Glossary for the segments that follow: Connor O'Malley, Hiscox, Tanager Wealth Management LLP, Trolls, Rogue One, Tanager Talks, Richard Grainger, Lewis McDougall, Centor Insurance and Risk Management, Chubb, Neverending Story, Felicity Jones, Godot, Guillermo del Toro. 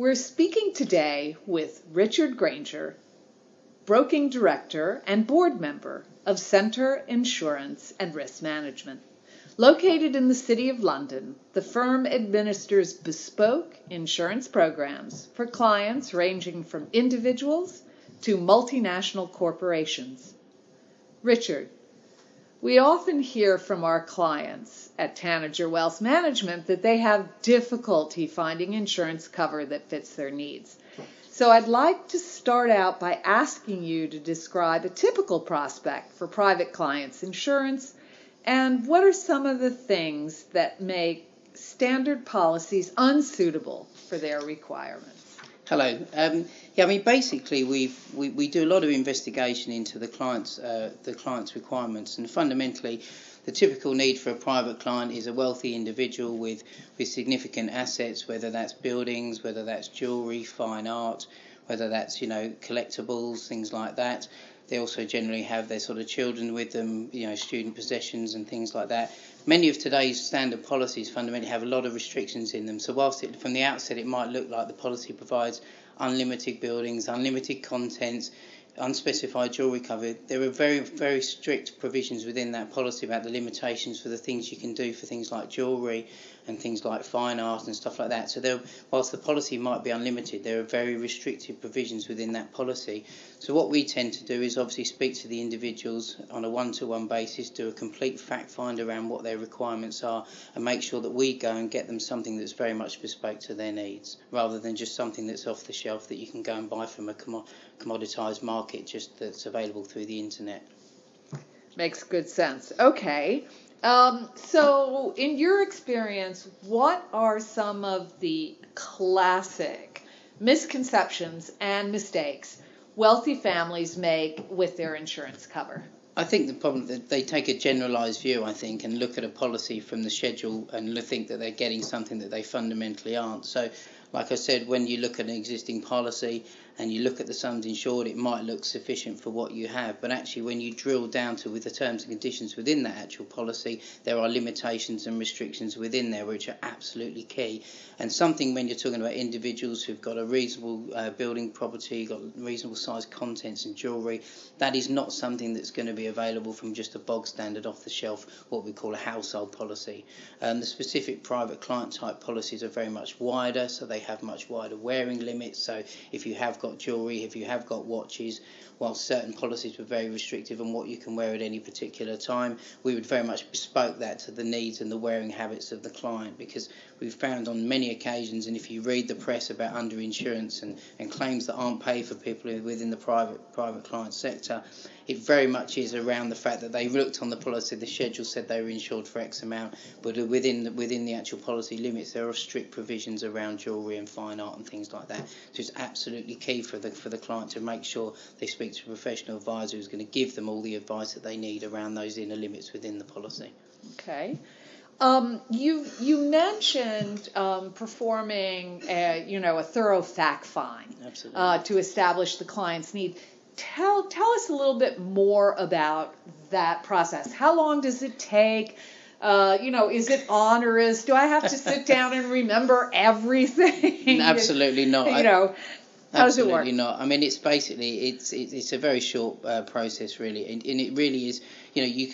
We're speaking today with Richard Grainger, Broking Director and Board Member of Centor Insurance and Risk Management. Located in the City of London, the firm administers bespoke insurance programs for clients ranging from individuals to multinational corporations. Richard, we often hear from our clients at Tanager Wealth Management that they have difficulty finding insurance cover that fits their needs. So I'd like to start out by asking you to describe a typical prospect for private clients' insurance and what are some of the things that make standard policies unsuitable for their requirements. Hello. Basically, we do a lot of investigation into the client's requirements, and fundamentally, the typical need for a private client is a wealthy individual with significant assets, whether that's buildings, whether that's jewellery, fine art, whether that's collectibles, things like that. They also generally have their sort of children with them, student possessions and things like that. Many of today's standard policies fundamentally have a lot of restrictions in them. So whilst from the outset it might look like the policy provides unlimited buildings, unlimited contents, unspecified jewellery cover, there are very, very strict provisions within that policy about the limitations for the things you can do for things like jewellery and things like fine art and stuff like that. So whilst the policy might be unlimited, there are very restrictive provisions within that policy. So what we tend to do is obviously speak to the individuals on a one-to-one basis, do a complete fact find around what their requirements are and make sure that we go and get them something that's very much bespoke to their needs rather than just something that's off the shelf that you can go and buy from a commoditised market just that's available through the internet. Makes good sense. Okay. So in your experience, what are some of the classic misconceptions and mistakes wealthy families make with their insurance cover? I think the problem that they take a generalised view, and look at a policy from the schedule and think that they're getting something that they fundamentally aren't. So, like I said, when you look at an existing policy and you look at the sums insured, it might look sufficient for what you have. But actually, when you drill down to with the terms and conditions within that actual policy, there are limitations and restrictions within there which are absolutely key. And something when you're talking about individuals who've got a reasonable building property, got reasonable sized contents and jewellery, that is not something that's going to be available from just a bog standard off the shelf, what we call a household policy. The specific private client type policies are very much wider, so they have much wider wearing limits. So if you have got jewellery, if you have got watches, while certain policies were very restrictive on what you can wear at any particular time, we would very much bespoke that to the needs and the wearing habits of the client, because we've found on many occasions, and if you read the press about underinsurance and claims that aren't paid for people within the private client sector, it very much is around the fact that they looked on the policy, the schedule said they were insured for X amount, but within the actual policy limits there are strict provisions around jewellery and fine art and things like that. So it's absolutely key for the client to make sure they speak to a professional advisor who's going to give them all the advice that they need around those inner limits within the policy. Okay. You mentioned performing a thorough fact find. Absolutely. To establish the client's need. Tell us a little bit more about that process. How long does it take? Is it onerous? Do I have to sit down and remember everything? Absolutely not. How does it work? Absolutely not. It's basically it's a very short process really, and it really is. You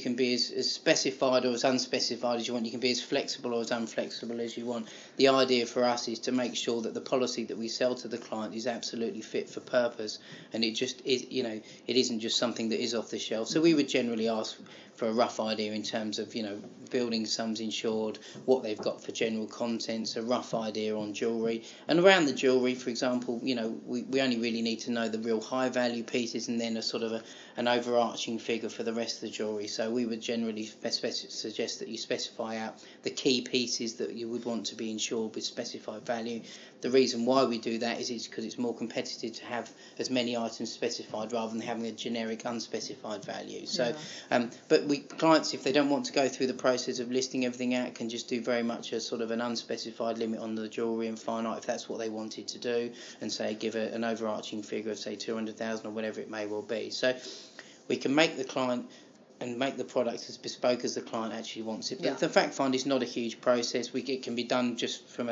can be as specified or as unspecified as you want. You can be as flexible or as unflexible as you want. The idea for us is to make sure that the policy that we sell to the client is absolutely fit for purpose, and it just is. It isn't just something that is off the shelf. So we would generally ask for a rough idea in terms of building sums insured, what they've got for general contents, a rough idea on jewellery, and around the jewellery, for example. We only really need to know the real high value pieces and then an overarching figure for the rest of the jewellery. So we would generally suggest that you specify out the key pieces that you would want to be insured with specified value. The reason why we do that is because it's more competitive to have as many items specified rather than having a generic unspecified value. So, yeah. Clients, if they don't want to go through the process of listing everything out, can just do very much a sort of an unspecified limit on the jewellery and fine art if that's what they wanted to do, and say give an overarching figure of say 200,000 or whatever it may well be. So we can make the client and make the product as bespoke as the client actually wants it. But the fact find is not a huge process. It can be done just from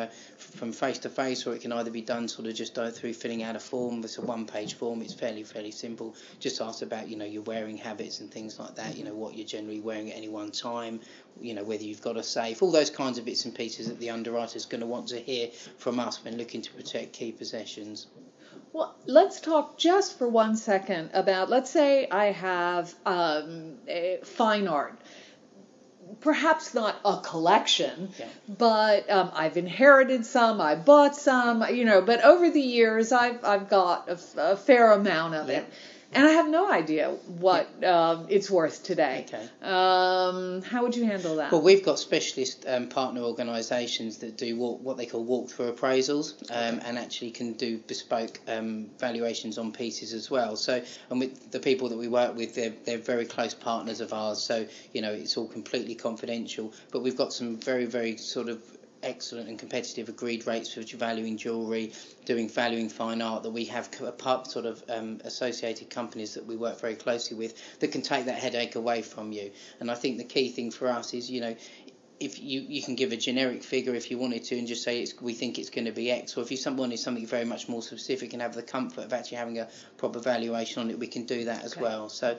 face to face, or it can either be done sort of just through filling out a form. It's a one-page form. It's fairly simple. Just ask about, your wearing habits and things like that, what you're generally wearing at any one time, whether you've got a safe, all those kinds of bits and pieces that the underwriter's going to want to hear from us when looking to protect key possessions. Well, let's talk just for 1 second about, let's say I have a fine art, perhaps not a collection, but I've inherited some, I bought some, but over the years I've got a fair amount of it. And I have no idea what it's worth today. Okay. How would you handle that? Well, we've got specialist partner organisations that do what they call walk-through appraisals, and actually can do bespoke valuations on pieces as well. So, and with the people that we work with, they're very close partners of ours. So, it's all completely confidential. But we've got some very, very sort of excellent and competitive agreed rates for valuing jewellery, valuing fine art, that we have sort of associated companies that we work very closely with that can take that headache away from you. And I think the key thing for us is, if you can give a generic figure if you wanted to and just say we think it's going to be X, or if someone is something very much more specific and have the comfort of actually having a proper valuation on it, we can do that as well. So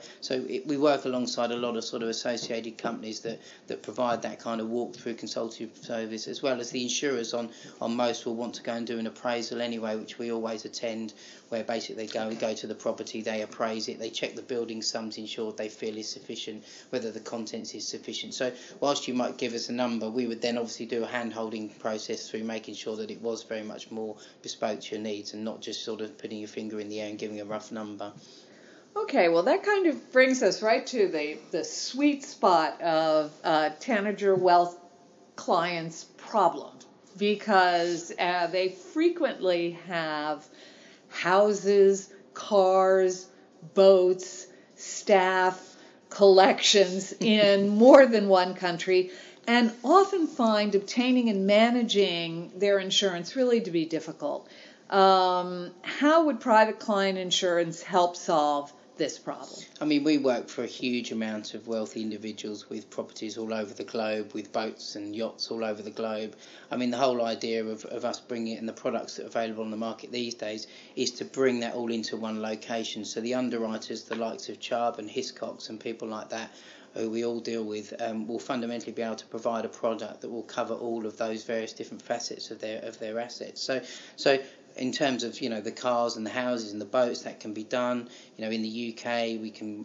we work alongside a lot of sort of associated companies that provide that kind of walk-through consultative service, as well as the insurers on most will want to go and do an appraisal anyway, which we always attend, where basically they go to the property, they appraise it, they check the building sums insured they feel is sufficient, whether the contents is sufficient. So whilst you might give us a number, we would then obviously do a hand-holding process through making sure that it was very much more bespoke to your needs and not just sort of putting your finger in the air and giving a rough number. Okay, well, that kind of brings us right to the sweet spot of Tanager Wealth clients' problem, because they frequently have houses, cars, boats, staff, collections in more than one country, and often find obtaining and managing their insurance really to be difficult. How would private client insurance help solve this problem? I mean, we work for a huge amount of wealthy individuals with properties all over the globe, with boats and yachts all over the globe. I mean, the whole idea of us bringing it, and the products that are available on the market these days, is to bring that all into one location. So the underwriters, the likes of Chubb and Hiscox and people like that, who we all deal with, will fundamentally be able to provide a product that will cover all of those various different facets of their assets. So in terms of the cars and the houses and the boats, that can be done. In the UK we can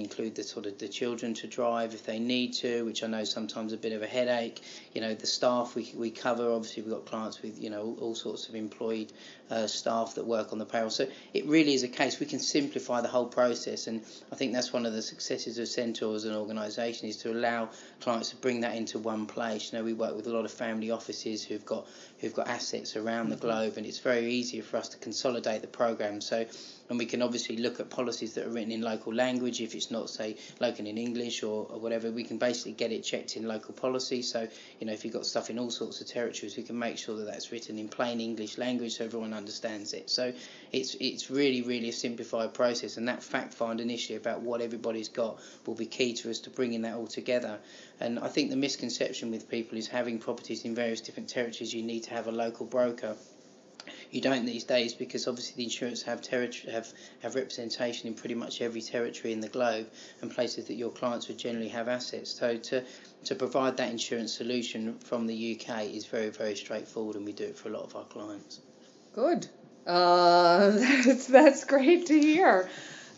include the sort of the children to drive if they need to, which I know sometimes a bit of a headache. The staff we cover. Obviously we've got clients with all sorts of employed staff that work on the payroll. So it really is a case we can simplify the whole process, and I think that's one of the successes of Centor as an organisation, is to allow clients to bring that into one place. We work with a lot of family offices who've got assets around the globe, and it's very easier for us to consolidate the program. So, and we can obviously look at policies that are written in local language. If it's not, say, local in English or whatever, we can basically get it checked in local policy. So, if you've got stuff in all sorts of territories, we can make sure that that's written in plain English language so everyone understands it. So it's really, really a simplified process, and that fact find initially about what everybody's got will be key to us to bringing that all together. And I think the misconception with people is, having properties in various different territories, you need to have a local broker. You don't these days, because obviously the insurance have representation in pretty much every territory in the globe and places that your clients would generally have assets. So to provide that insurance solution from the UK is very, very straightforward, and we do it for a lot of our clients. Good. That's great to hear.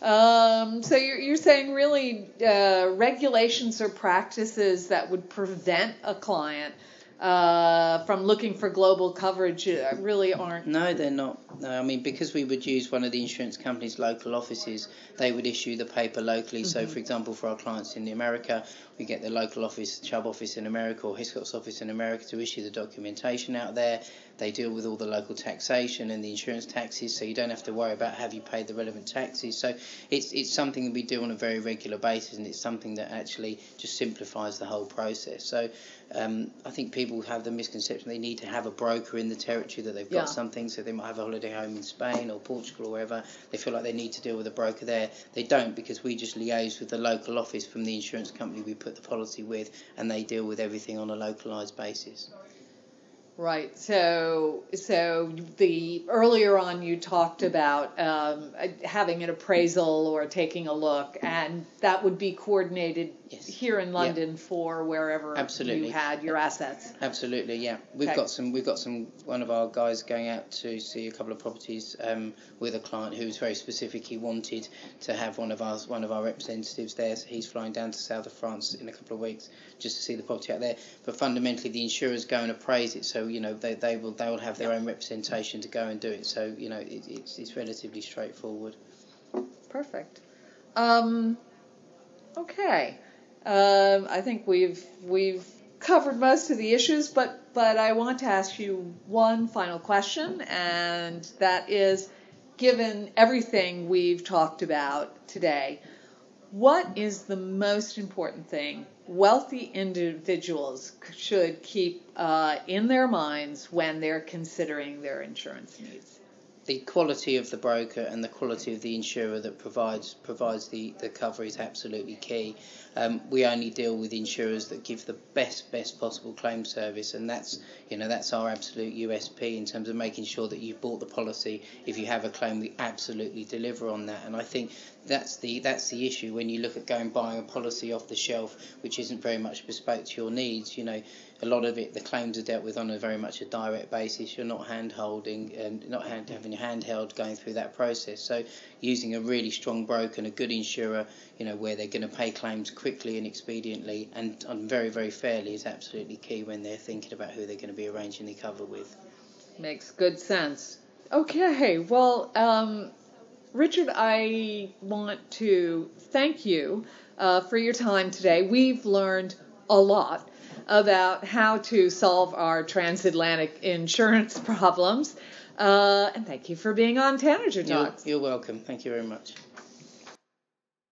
So you're saying really regulations or practices that would prevent a client from looking for global coverage really aren't. No, they're not. No, I mean, because we would use one of the insurance company's local offices, they would issue the paper locally. Mm-hmm. So, for example, for our clients in America, we get the local office, Chubb office in America or Hiscox office in America, to issue the documentation out there. They deal with all the local taxation and the insurance taxes, so you don't have to worry about have you paid the relevant taxes. So it's something that we do on a very regular basis, and it's something that actually just simplifies the whole process. So I think people have the misconception they need to have a broker in the territory that they've got something, so they might have a holiday holiday home in Spain or Portugal or wherever, they feel like they need to deal with a broker there. They don't, because we just liaise with the local office from the insurance company we put the policy with, and they deal with everything on a localised basis. Right. So the earlier on you talked about having an appraisal or taking a look, and that would be coordinated here in London for wherever you had your assets. Absolutely. Yeah, we've got some. One of our guys going out to see a couple of properties with a client who was very specific. He wanted to have one of our representatives there. So he's flying down to south of France in a couple of weeks just to see the property out there. But fundamentally, the insurers go and appraise it. So they will have their own representation to go and do it. So it's relatively straightforward. Perfect. Okay, I think we've covered most of the issues, but I want to ask you one final question, and that is, given everything we've talked about today, what is the most important thing wealthy individuals should keep in their minds when they're considering their insurance needs? The quality of the broker and the quality of the insurer that provides the cover is absolutely key. We only deal with insurers that give the best possible claim service, and that's our absolute USP in terms of making sure that you've bought the policy. If you have a claim, we absolutely deliver on that, and I think that's the issue when you look at buying a policy off the shelf, which isn't very much bespoke to your needs. A lot of it, the claims are dealt with on a very much a direct basis. You're not having your hand held going through that process. So using a really strong broker and a good insurer, where they're going to pay claims quickly and expediently and very, very fairly is absolutely key when they're thinking about who they're going to be arranging the cover with. Makes good sense. Okay, well, Richard, I want to thank you for your time today. We've learned a lot about how to solve our transatlantic insurance problems. And thank you for being on Tanager Talks. You're welcome. Thank you very much.